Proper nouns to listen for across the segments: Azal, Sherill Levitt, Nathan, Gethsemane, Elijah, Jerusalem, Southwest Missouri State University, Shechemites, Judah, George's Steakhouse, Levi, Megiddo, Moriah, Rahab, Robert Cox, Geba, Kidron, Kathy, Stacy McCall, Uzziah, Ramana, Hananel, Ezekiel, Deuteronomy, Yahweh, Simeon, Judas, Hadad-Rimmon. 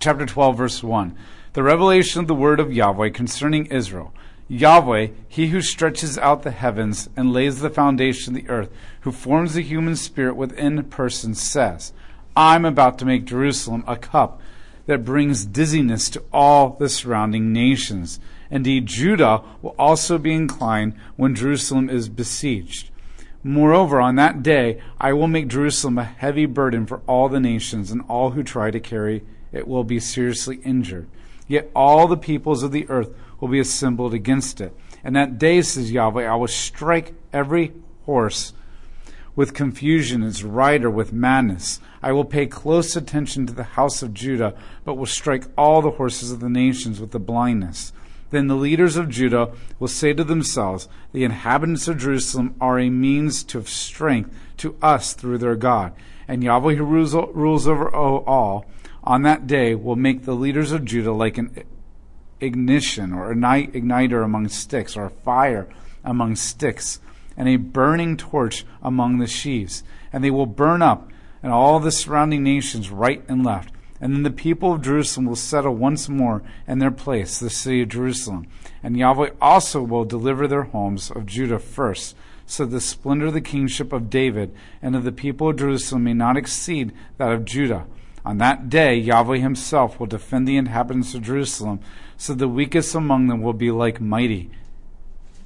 chapter 12, verse 1. The revelation of the word of Yahweh concerning Israel. Yahweh, he who stretches out the heavens and lays the foundation of the earth, who forms the human spirit within person, says, I'm about to make Jerusalem a cup that brings dizziness to all the surrounding nations. Indeed, Judah will also be inclined when Jerusalem is besieged. Moreover, on that day, I will make Jerusalem a heavy burden for all the nations, and all who try to carry it will be seriously injured. Yet all the peoples of the earth will be assembled against it. And that day, says Yahweh, I will strike every horse with confusion, its rider with madness. I will pay close attention to the house of Judah, but will strike all the horses of the nations with the blindness. Then the leaders of Judah will say to themselves, the inhabitants of Jerusalem are a means of strength to us through their God. And Yahweh, who rules over all, on that day will make the leaders of Judah like an ignition or igniter among sticks, or a fire among sticks, and a burning torch among the sheaves. And they will burn up, and all the surrounding nations right and left. And then the people of Jerusalem will settle once more in their place, the city of Jerusalem. And Yahweh also will deliver their homes of Judah first, so the splendor of the kingship of David and of the people of Jerusalem may not exceed that of Judah. On that day, Yahweh himself will defend the inhabitants of Jerusalem, so the weakest among them will be like mighty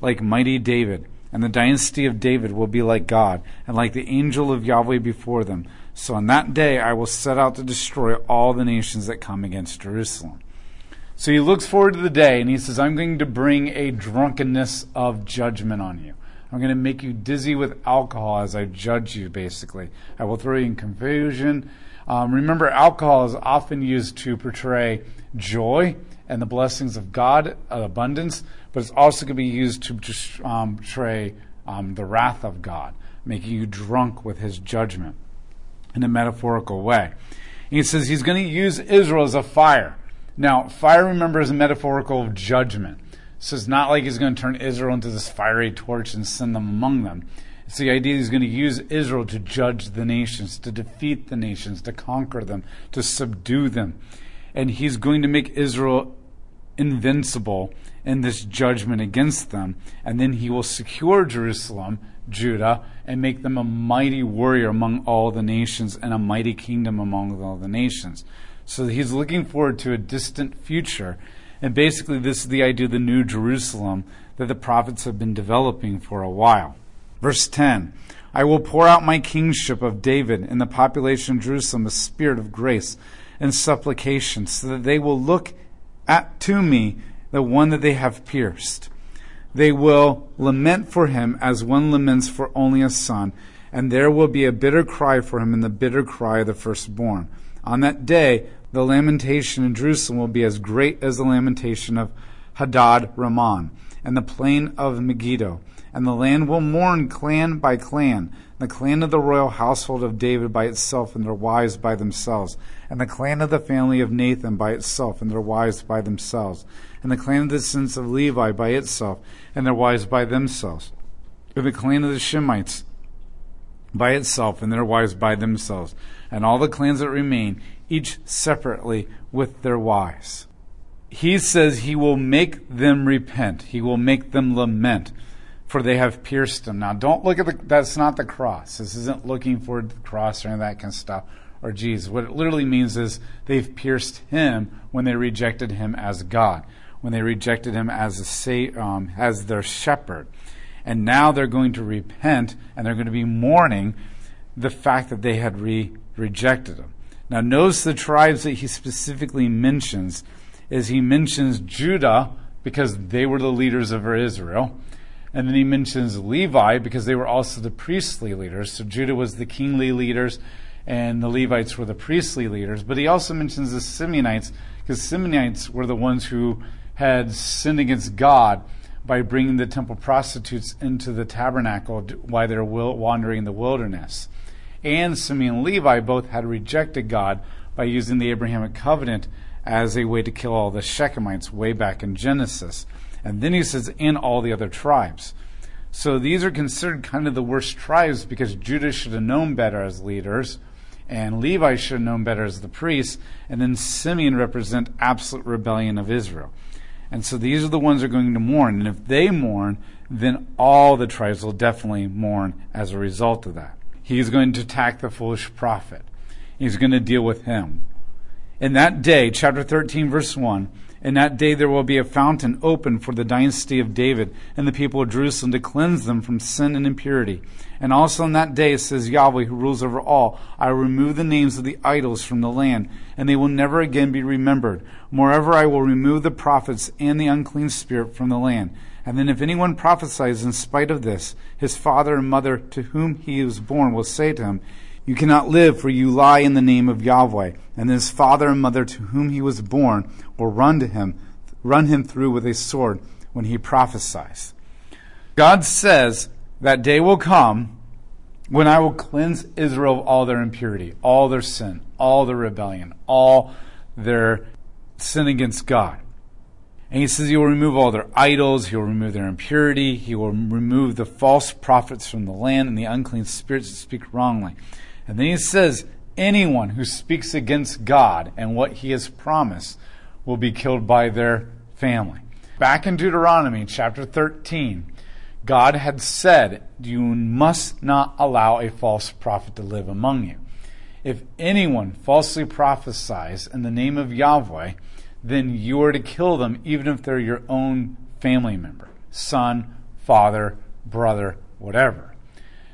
David. And the dynasty of David will be like God, and like the angel of Yahweh before them. So on that day I will set out to destroy all the nations that come against Jerusalem. So he looks forward to the day, and he says, I'm going to bring a drunkenness of judgment on you. I'm going to make you dizzy with alcohol as I judge you, basically. I will throw you in confusion. Remember, alcohol is often used to portray joy and the blessings of God, abundance, but it's also going to be used to portray the wrath of God, making you drunk with his judgment in a metaphorical way. And he says he's going to use Israel as a fire. Now, fire, remember, is a metaphorical judgment. So it's not like he's going to turn Israel into this fiery torch and send them among them. It's the idea he's going to use Israel to judge the nations, to defeat the nations, to conquer them, to subdue them. And he's going to make Israel invincible in this judgment against them. And then he will secure Jerusalem, Judah, and make them a mighty warrior among all the nations and a mighty kingdom among all the nations. So he's looking forward to a distant future. And basically this is the idea of the new Jerusalem that the prophets have been developing for a while. Verse 10, I will pour out my kingship of David in the population of Jerusalem, a spirit of grace and supplication, so that they will look at to me, the one that they have pierced. They will lament for him as one laments for only a son, and there will be a bitter cry for him, and the bitter cry of the firstborn. On that day, the lamentation in Jerusalem will be as great as the lamentation of Hadad-Rimmon and the plain of Megiddo. And the land will mourn clan by clan, the clan of the royal household of David by itself and their wives by themselves, and the clan of the family of Nathan by itself and their wives by themselves, and the clan of the sons of Levi by itself and their wives by themselves, and the clan of the Shechemites by itself and their wives by themselves, and all the clans that remain, each separately with their wives. He says he will make them repent. He will make them lament, for they have pierced him. Now, don't look at that's not the cross. This isn't looking forward to the cross or any of that kind of stuff, or Jesus. What it literally means is they've pierced him when they rejected him as God, when they rejected him as their shepherd. And now they're going to repent, and they're going to be mourning the fact that they had rejected him. Now, notice the tribes that he specifically mentions is he mentions Judah because they were the leaders of Israel. And then he mentions Levi because they were also the priestly leaders. So Judah was the kingly leaders and the Levites were the priestly leaders. But he also mentions the Simeonites because Simeonites were the ones who had sinned against God by bringing the temple prostitutes into the tabernacle while they were wandering in the wilderness. And Simeon and Levi both had rejected God by using the Abrahamic covenant as a way to kill all the Shechemites way back in Genesis. And then he says, and all the other tribes. So these are considered kind of the worst tribes because Judah should have known better as leaders, and Levi should have known better as the priests, and then Simeon represent absolute rebellion of Israel. And so these are the ones that are going to mourn, and if they mourn, then all the tribes will definitely mourn as a result of that. He's going to attack the foolish prophet. He's going to deal with him. In that day, chapter 13, verse 1, in that day there will be a fountain open for the dynasty of David and the people of Jerusalem to cleanse them from sin and impurity. And also in that day, says Yahweh, who rules over all, I will remove the names of the idols from the land, and they will never again be remembered. Moreover, I will remove the prophets and the unclean spirit from the land. And then if anyone prophesies in spite of this, his father and mother to whom he was born will say to him, You cannot live, for you lie in the name of Yahweh. And his father and mother to whom he was born will run to him, run him through with a sword when he prophesies. God says that day will come when I will cleanse Israel of all their impurity, all their sin, all their rebellion, all their sin against God. And he says he will remove all their idols, he will remove their impurity, he will remove the false prophets from the land and the unclean spirits that speak wrongly. And then he says, anyone who speaks against God and what he has promised will be killed by their family. Back in Deuteronomy chapter 13, God had said, you must not allow a false prophet to live among you. If anyone falsely prophesies in the name of Yahweh, then you are to kill them even if they're your own family member, son, father, brother, whatever.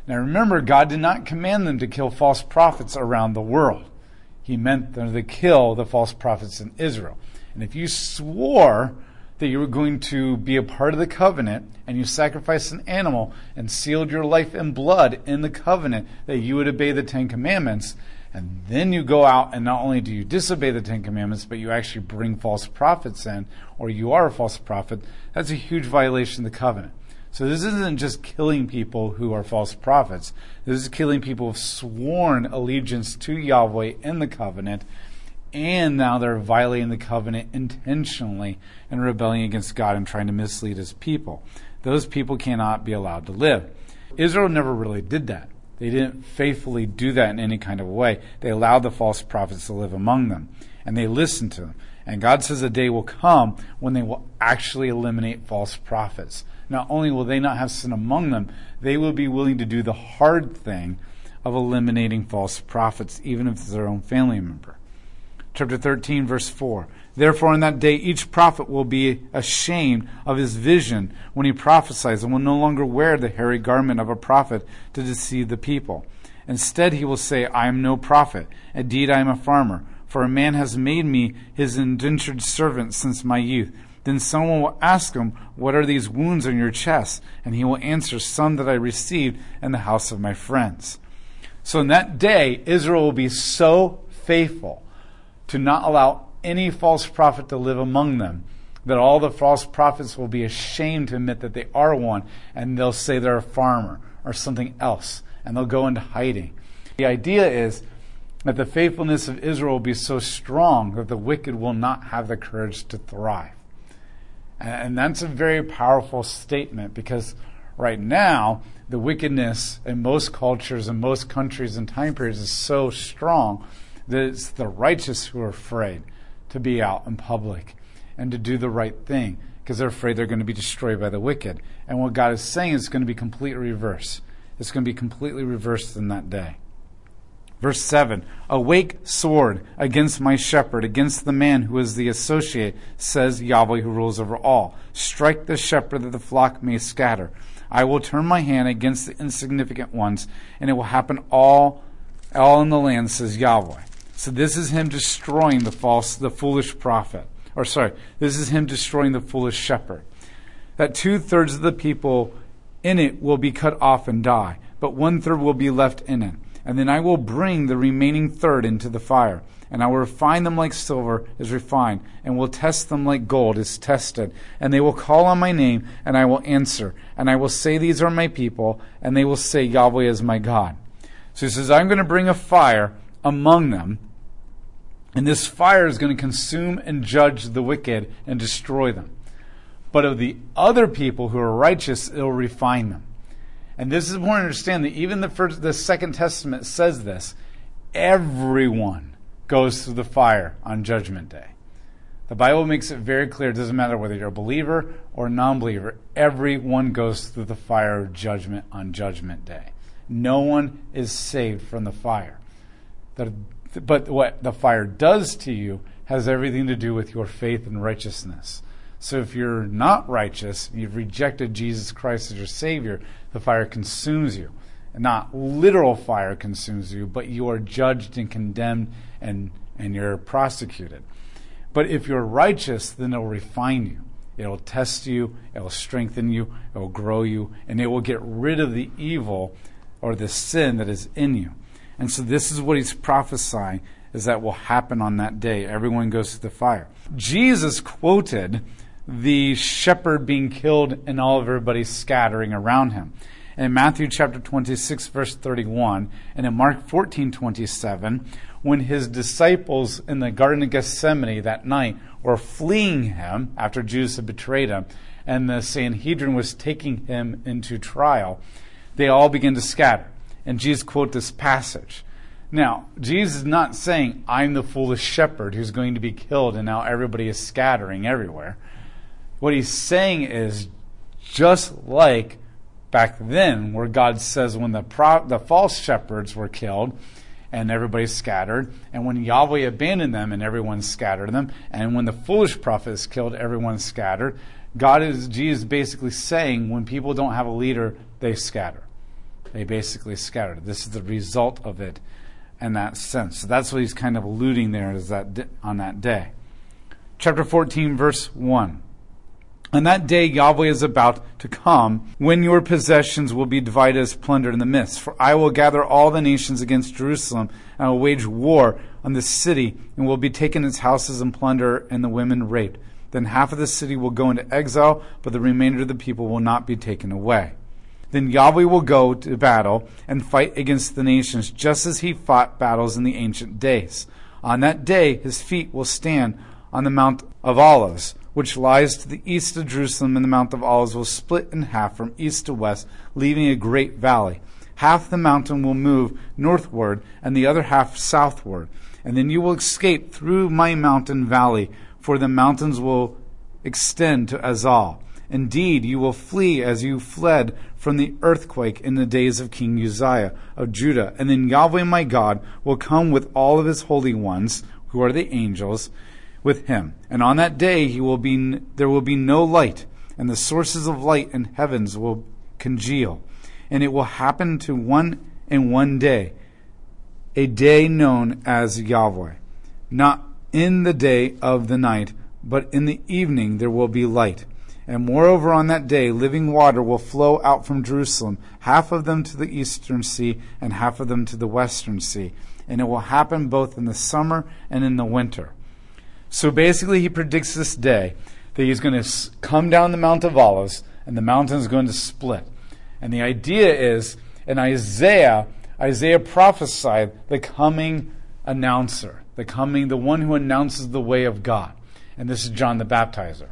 Now remember, God did not command them to kill false prophets around the world. He meant them to kill the false prophets in Israel. And if you swore that you were going to be a part of the covenant and you sacrificed an animal and sealed your life in blood in the covenant that you would obey the Ten Commandments, and then you go out and not only do you disobey the Ten Commandments, but you actually bring false prophets in, or you are a false prophet, that's a huge violation of the covenant. So this isn't just killing people who are false prophets. This is killing people who have sworn allegiance to Yahweh in the covenant, and now they're violating the covenant intentionally and rebelling against God and trying to mislead his people. Those people cannot be allowed to live. Israel never really did that. They didn't faithfully do that in any kind of way. They allowed the false prophets to live among them, and they listened to them. And God says a day will come when they will actually eliminate false prophets. Not only will they not have sin among them, they will be willing to do the hard thing of eliminating false prophets, even if it's their own family member. Chapter 13, verse 4. Therefore, in that day, each prophet will be ashamed of his vision when he prophesies and will no longer wear the hairy garment of a prophet to deceive the people. Instead, he will say, I am no prophet. Indeed, I am a farmer. For a man has made me his indentured servant since my youth. Then someone will ask him, What are these wounds on your chest? And he will answer, Some that I received in the house of my friends. So in that day, Israel will be so faithful to not allow any false prophet to live among them that all the false prophets will be ashamed to admit that they are one, and they'll say they're a farmer or something else, and they'll go into hiding. The idea is that the faithfulness of Israel will be so strong that the wicked will not have the courage to thrive. And that's a very powerful statement, because right now the wickedness in most cultures and most countries and time periods is so strong that it's the righteous who are afraid to be out in public and to do the right thing because they're afraid they're going to be destroyed by the wicked. And what God is saying is going to be completely reversed. It's going to be completely reversed in that day. Verse 7, Awake, sword, against my shepherd, against the man who is the associate, says Yahweh who rules over all. Strike the shepherd that the flock may scatter. I will turn my hand against the insignificant ones, and it will happen all in the land, says Yahweh. So this is him destroying the foolish shepherd. That 2/3 of the people in it will be cut off and die, but 1/3 will be left in it. And then I will bring the remaining 1/3 into the fire, and I will refine them like silver is refined, and will test them like gold is tested. And they will call on my name, and I will answer. And I will say, These are my people, and they will say, Yahweh is my God. So he says, I'm going to bring a fire among them, and this fire is going to consume and judge the wicked and destroy them. But of the other people who are righteous, it will refine them. And this is important to understand that even the Second Testament says this. everyone goes through the fire on Judgment Day. The Bible makes it very clear, it doesn't matter whether you're a believer or non-believer, everyone goes through the fire of judgment on Judgment Day. No one is saved from the fire. But what the fire does to you has everything to do with your faith and righteousness. So if you're not righteous, you've rejected Jesus Christ as your Savior, the fire consumes you. And not literal fire consumes you, but you are judged and condemned and you're prosecuted. But if you're righteous, then it will refine you. It will test you, it will strengthen you, it will grow you, and it will get rid of the evil or the sin that is in you. And so this is what he's prophesying, is that will happen on that day. Everyone goes through the fire. Jesus quoted the shepherd being killed and all of everybody scattering around him. In Matthew chapter 26, verse 31, and in Mark 14, 27, when his disciples in the Garden of Gethsemane that night were fleeing him after Judas had betrayed him, and the Sanhedrin was taking him into trial, they all began to scatter. And Jesus quotes this passage. Now, Jesus is not saying, I'm the foolish shepherd who's going to be killed and now everybody is scattering everywhere. What he's saying is, just like back then, where God says when the false shepherds were killed and everybody scattered, and when Yahweh abandoned them and everyone scattered them, and when the foolish prophet is killed, everyone scattered. Jesus is basically saying when people don't have a leader, they scatter. They basically scatter. This is the result of it in that sense. So that's what he's kind of alluding there, is that on that day. Chapter 14, verse 1. On that day Yahweh is about to come, when your possessions will be divided as plunder in the midst. For I will gather all the nations against Jerusalem, and I will wage war on the city, and will be taken its houses in plunder, and the women raped. Then half of the city will go into exile, but the remainder of the people will not be taken away. Then Yahweh will go to battle and fight against the nations, just as he fought battles in the ancient days. On that day his feet will stand on the Mount of Olives, which lies to the east of Jerusalem, and the Mount of Olives will split in half from east to west, leaving a great valley. Half the mountain will move northward, and the other half southward. And then you will escape through my mountain valley, for the mountains will extend to Azal. Indeed, you will flee as you fled from the earthquake in the days of King Uzziah of Judah. And then Yahweh my God will come with all of his holy ones, who are the angels, with him. And on that day there will be no light, and the sources of light in heavens will congeal. And it will happen to one in one day, a day known as Yahweh. Not in the day of the night, but in the evening there will be light. And moreover, on that day, living water will flow out from Jerusalem, half of them to the eastern sea and half of them to the western sea. And it will happen both in the summer and in the winter. So basically, he predicts this day that he's going to come down the Mount of Olives and the mountain is going to split. And the idea is, in Isaiah prophesied the coming announcer, the one who announces the way of God. And this is John the Baptizer.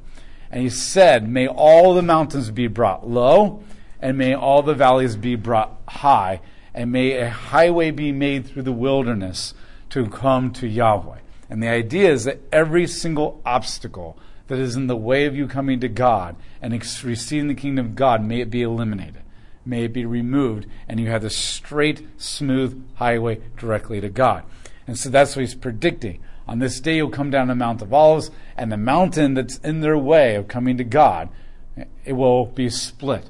And he said, may all the mountains be brought low, and may all the valleys be brought high, and may a highway be made through the wilderness to come to Yahweh. And the idea is that every single obstacle that is in the way of you coming to God and receiving the kingdom of God, may it be eliminated, may it be removed, and you have the straight, smooth highway directly to God. And so that's what he's predicting. On this day you'll come down the Mount of Olives, and the mountain that's in their way of coming to God, it will be split.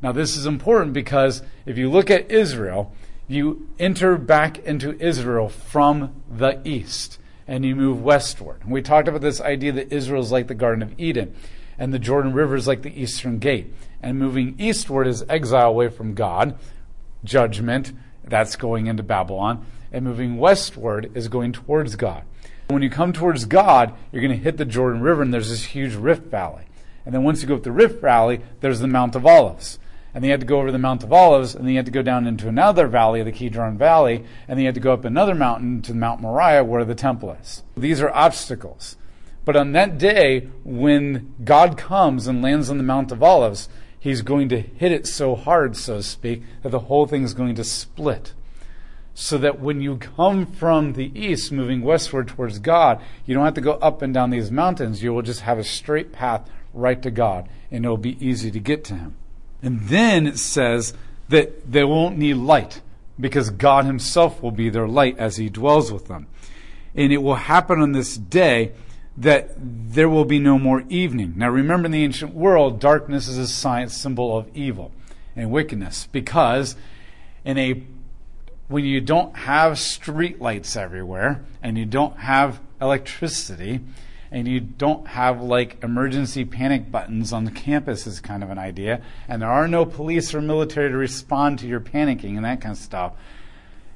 Now this is important because if you look at Israel, you enter back into Israel from the east, and you move westward. And we talked about this idea that Israel is like the Garden of Eden, and the Jordan River is like the Eastern Gate. And moving eastward is exile away from God, judgment, that's going into Babylon, and moving westward is going towards God. When you come towards God, you're going to hit the Jordan River, and there's this huge rift valley. And then once you go up the rift valley, there's the Mount of Olives. And then you had to go over the Mount of Olives, and then you had to go down into another valley, the Kidron Valley, and then you had to go up another mountain to Mount Moriah, where the temple is. These are obstacles. But on that day, when God comes and lands on the Mount of Olives, he's going to hit it so hard, so to speak, that the whole thing is going to split. so that when you come from the east, moving westward towards God, you don't have to go up and down these mountains. You will just have a straight path right to God, and it will be easy to get to Him. And then it says that they won't need light, because God Himself will be their light as He dwells with them. And it will happen on this day that there will be no more evening. Now remember, in the ancient world, darkness is a sign, symbol of evil and wickedness, because when you don't have street lights everywhere, and you don't have electricity, and you don't have like emergency panic buttons on the campus is kind of an idea, and there are no police or military to respond to your panicking and that kind of stuff,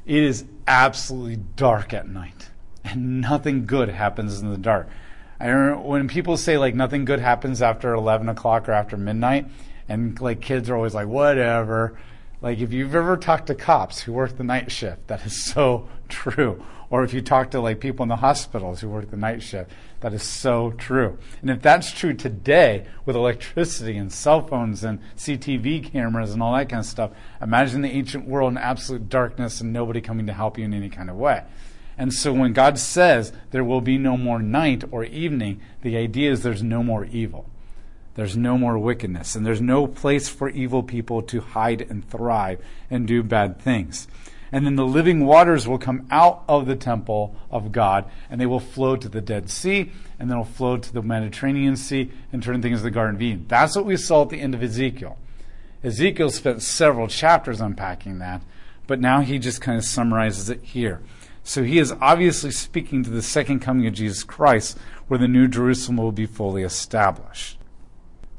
it is absolutely dark at night. And nothing good happens in the dark. I remember when people say like nothing good happens after 11 o'clock or after midnight, and like kids are always like, whatever. Like if you've ever talked to cops who work the night shift, that is so true. Or if you talk to like people in the hospitals who work the night shift, that is so true. And if that's true today with electricity and cell phones and CCTV cameras and all that kind of stuff, imagine the ancient world in absolute darkness and nobody coming to help you in any kind of way. And so when God says there will be no more night or evening, the idea is there's no more evil. There's no more wickedness. And there's no place for evil people to hide and thrive and do bad things. And then the living waters will come out of the temple of God, and they will flow to the Dead Sea, and then will flow to the Mediterranean Sea and turn things into the Garden of Eden. That's what we saw at the end of Ezekiel. Ezekiel spent several chapters unpacking that, but now he just kind of summarizes it here. So he is obviously speaking to the second coming of Jesus Christ, where the new Jerusalem will be fully established.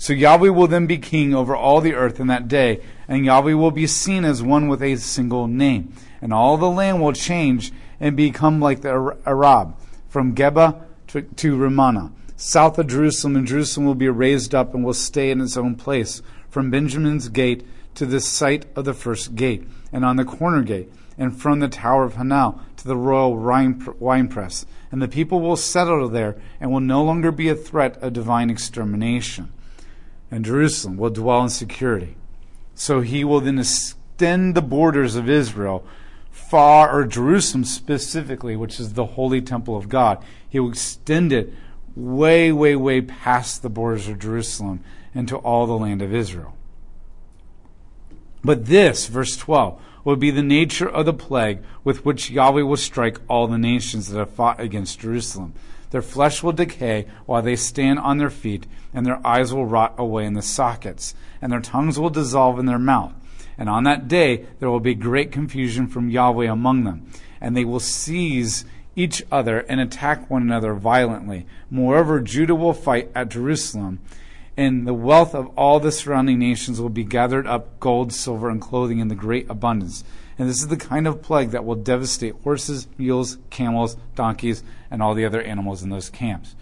So Yahweh will then be king over all the earth in that day, and Yahweh will be seen as one with a single name. And all the land will change and become like the Arab, from Geba to Ramana. South of Jerusalem, and Jerusalem will be raised up and will stay in its own place, from Benjamin's gate to the site of the first gate, and on the corner gate, and from the Tower of Hananel to the royal winepress. And the people will settle there and will no longer be a threat of divine extermination. And Jerusalem will dwell in security. So he will then extend the borders of Israel far, or Jerusalem specifically, which is the holy temple of God. He will extend it way, way, way past the borders of Jerusalem into all the land of Israel. But this, verse 12, will be the nature of the plague with which Yahweh will strike all the nations that have fought against Jerusalem. Their flesh will decay while they stand on their feet, and their eyes will rot away in the sockets, and their tongues will dissolve in their mouth. And on that day there will be great confusion from Yahweh among them, and they will seize each other and attack one another violently. Moreover, Judah will fight at Jerusalem, and the wealth of all the surrounding nations will be gathered up, gold, silver, and clothing in the great abundance. And this is the kind of plague that will devastate horses, mules, camels, donkeys, and all the other animals in those camps.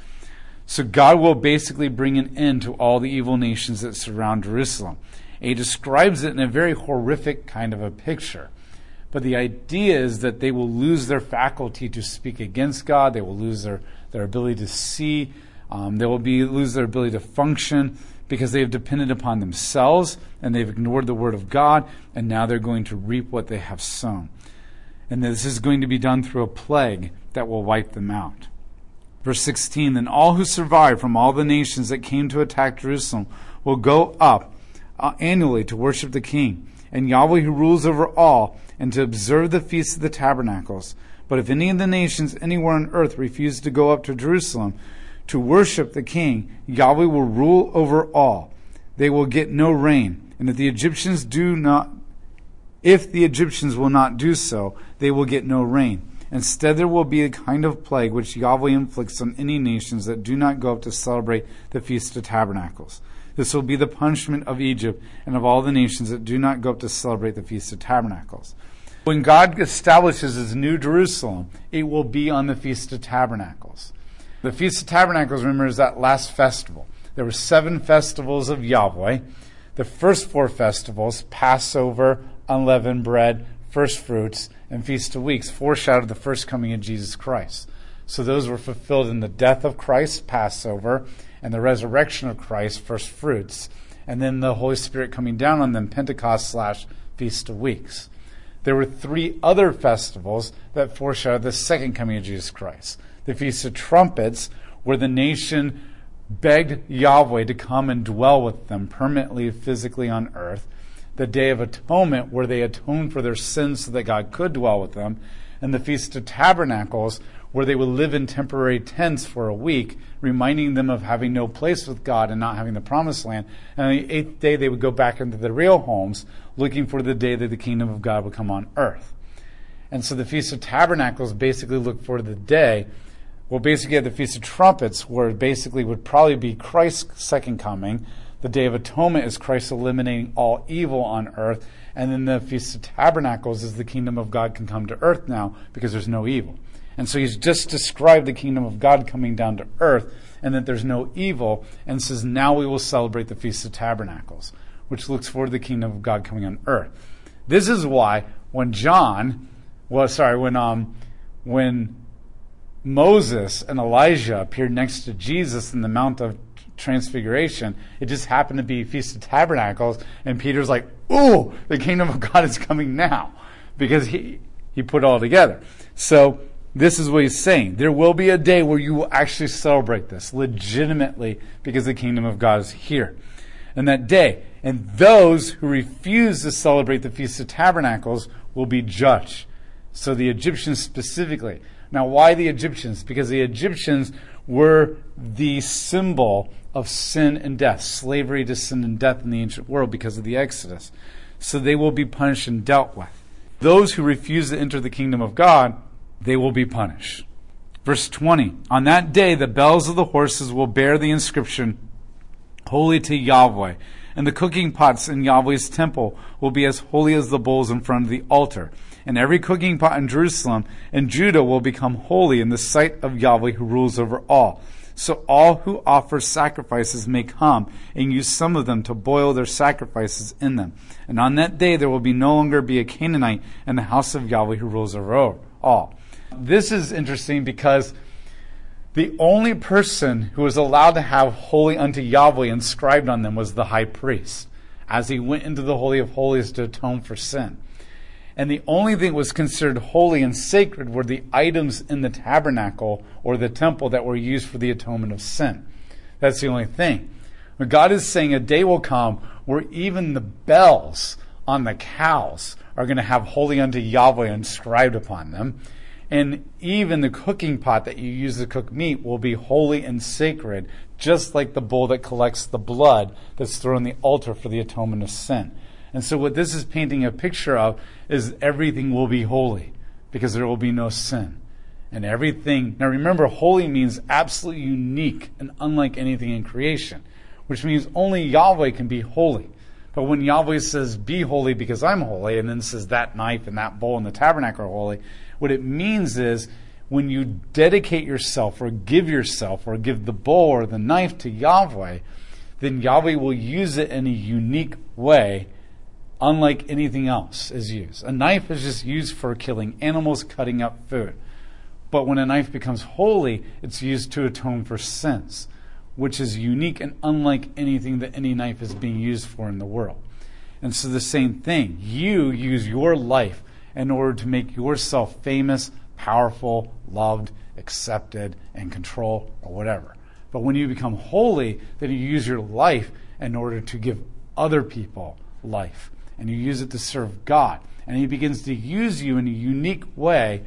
So God will basically bring an end to all the evil nations that surround Jerusalem. And he describes it in a very horrific kind of a picture. But the idea is that they will lose their faculty to speak against God. They will lose their ability to see. They will lose their ability to function because they have depended upon themselves and they've ignored the word of God, and now they're going to reap what they have sown. And this is going to be done through a plague that will wipe them out. Verse 16, then all who survive from all the nations that came to attack Jerusalem will go up annually to worship the King and Yahweh who rules over all, and to observe the Feast of the Tabernacles. But if any of the nations anywhere on earth refuse to go up to Jerusalem to worship the King, Yahweh will rule over all. They will get no rain, and if the Egyptians will not do so, they will get no rain. Instead, there will be a kind of plague which Yahweh inflicts on any nations that do not go up to celebrate the Feast of Tabernacles. This will be the punishment of Egypt and of all the nations that do not go up to celebrate the Feast of Tabernacles. When God establishes His new Jerusalem, it will be on the Feast of Tabernacles. The Feast of Tabernacles, remember, is that last festival. There were 7 festivals of Yahweh. The first 4 festivals, Passover, unleavened bread, first fruits, and Feast of Weeks, foreshadowed the first coming of Jesus Christ. So those were fulfilled in the death of Christ, Passover, and the resurrection of Christ, first fruits, and then the Holy Spirit coming down on them, Pentecost / Feast of Weeks. there were three other festivals that foreshadowed the second coming of Jesus Christ. The Feast of Trumpets, where the nation begged Yahweh to come and dwell with them permanently, physically on earth. The Day of Atonement, where they atoned for their sins so that God could dwell with them. And the Feast of Tabernacles, where they would live in temporary tents for a week, reminding them of having no place with God and not having the promised land. And on the eighth day, they would go back into their real homes, looking for the day that the kingdom of God would come on earth. And so the Feast of Tabernacles basically looked for the day. Well, basically, you had the Feast of Trumpets, where it basically would probably be Christ's second coming. The Day of Atonement is Christ eliminating all evil on earth. And then the Feast of Tabernacles is the kingdom of God can come to earth now because there's no evil. And so he's just described the kingdom of God coming down to earth and that there's no evil, and says now we will celebrate the Feast of Tabernacles, which looks forward to the kingdom of God coming on earth. This is why when Moses and Elijah appeared next to Jesus in the Mount of Transfiguration, it just happened to be Feast of Tabernacles, and Peter's like, ooh, the kingdom of God is coming now, because he put it all together. So this is what he's saying. There will be a day where you will actually celebrate this legitimately because the kingdom of God is here. And that day, and those who refuse to celebrate the Feast of Tabernacles will be judged. So the Egyptians specifically. Now, why the Egyptians? Because the Egyptians were the symbol of sin and death, slavery to sin and death in the ancient world because of the Exodus. So they will be punished and dealt with. Those who refuse to enter the kingdom of God, they will be punished. Verse 20, on that day the bells of the horses will bear the inscription, Holy to Yahweh, and the cooking pots in Yahweh's temple will be as holy as the bowls in front of the altar. And every cooking pot in Jerusalem and Judah will become holy in the sight of Yahweh who rules over all. So all who offer sacrifices may come and use some of them to boil their sacrifices in them. And on that day there will be no longer be a Canaanite in the house of Yahweh who rules over all. This is interesting because the only person who was allowed to have holy unto Yahweh inscribed on them was the high priest, as he went into the Holy of Holies to atone for sin. And the only thing that was considered holy and sacred were the items in the tabernacle or the temple that were used for the atonement of sin. That's the only thing. But God is saying a day will come where even the bells on the cows are going to have holy unto Yahweh inscribed upon them. And even the cooking pot that you use to cook meat will be holy and sacred, just like the bowl that collects the blood that's thrown on the altar for the atonement of sin. And so what this is painting a picture of is everything will be holy because there will be no sin. And everything, now remember, holy means absolutely unique and unlike anything in creation, which means only Yahweh can be holy. But when Yahweh says, be holy because I'm holy, and then says that knife and that bowl and the tabernacle are holy, what it means is when you dedicate yourself or give yourself or give the bowl or the knife to Yahweh, then Yahweh will use it in a unique way, unlike anything else is used. A knife is just used for killing animals, cutting up food. But when a knife becomes holy, it's used to atone for sins, which is unique and unlike anything that any knife is being used for in the world. And so the same thing. You use your life in order to make yourself famous, powerful, loved, accepted, and control, or whatever. But when you become holy, then you use your life in order to give other people life. And you use it to serve God. And he begins to use you in a unique way,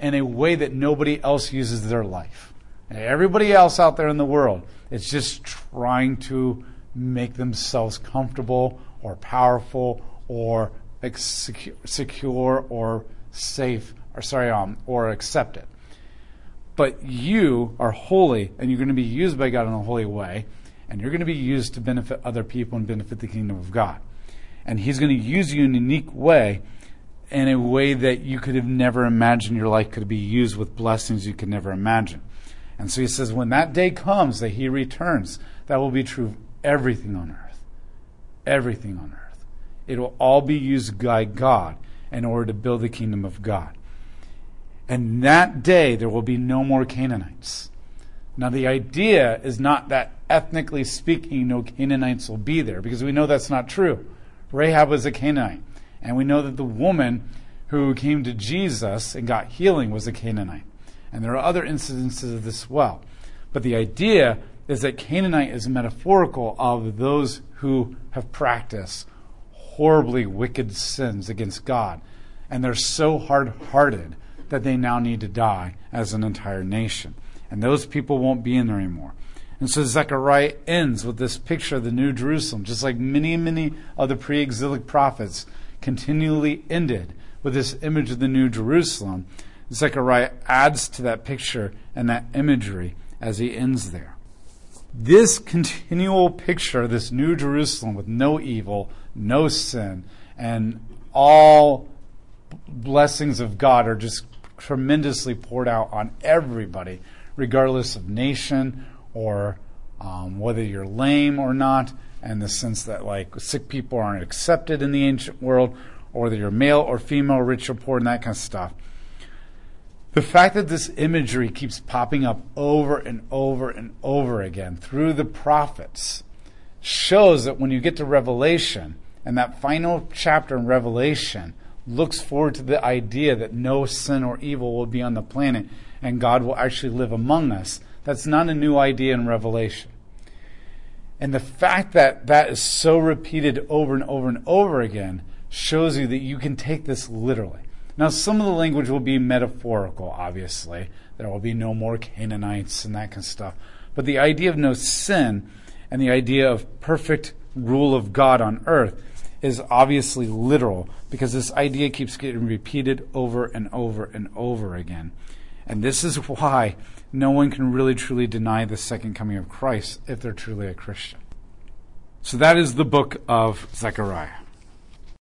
in a way that nobody else uses their life. And everybody else out there in the world is just trying to make themselves comfortable or powerful or secure or safe or accepted. But you are holy, and you're going to be used by God in a holy way, and you're going to be used to benefit other people and benefit the kingdom of God. And he's going to use you in a unique way, in a way that you could have never imagined your life could be used, with blessings you could never imagine. And so he says, when that day comes that he returns, that will be true of everything on earth. Everything on earth. It will all be used by God in order to build the kingdom of God. And that day, there will be no more Canaanites. Now, the idea is not that ethnically speaking, no Canaanites will be there, because we know that's not true. Rahab was a Canaanite. And we know that the woman who came to Jesus and got healing was a Canaanite. And there are other incidences of this as well. But the idea is that Canaanite is metaphorical of those who have practiced horribly wicked sins against God. And they're so hard-hearted that they now need to die as an entire nation. And those people won't be in there anymore. And so Zechariah ends with this picture of the New Jerusalem, just like many, many of the pre-exilic prophets continually ended with this image of the New Jerusalem. Zechariah adds to that picture and that imagery as he ends there. This continual picture, this New Jerusalem with no evil, no sin, and all blessings of God are just tremendously poured out on everybody, regardless of nation or whether you're lame or not, and the sense that like sick people aren't accepted in the ancient world, or whether you're male or female, rich or poor, and that kind of stuff. The fact that this imagery keeps popping up over and over and over again through the prophets shows that when you get to Revelation, and that final chapter in Revelation looks forward to the idea that no sin or evil will be on the planet and God will actually live among us, that's not a new idea in Revelation. And the fact that that is so repeated over and over and over again shows you that you can take this literally. Now, some of the language will be metaphorical, obviously. There will be no more Canaanites and that kind of stuff. But the idea of no sin and the idea of perfect rule of God on earth is obviously literal, because this idea keeps getting repeated over and over and over again. And this is why no one can really truly deny the second coming of Christ if they're truly a Christian. So that is the book of Zechariah.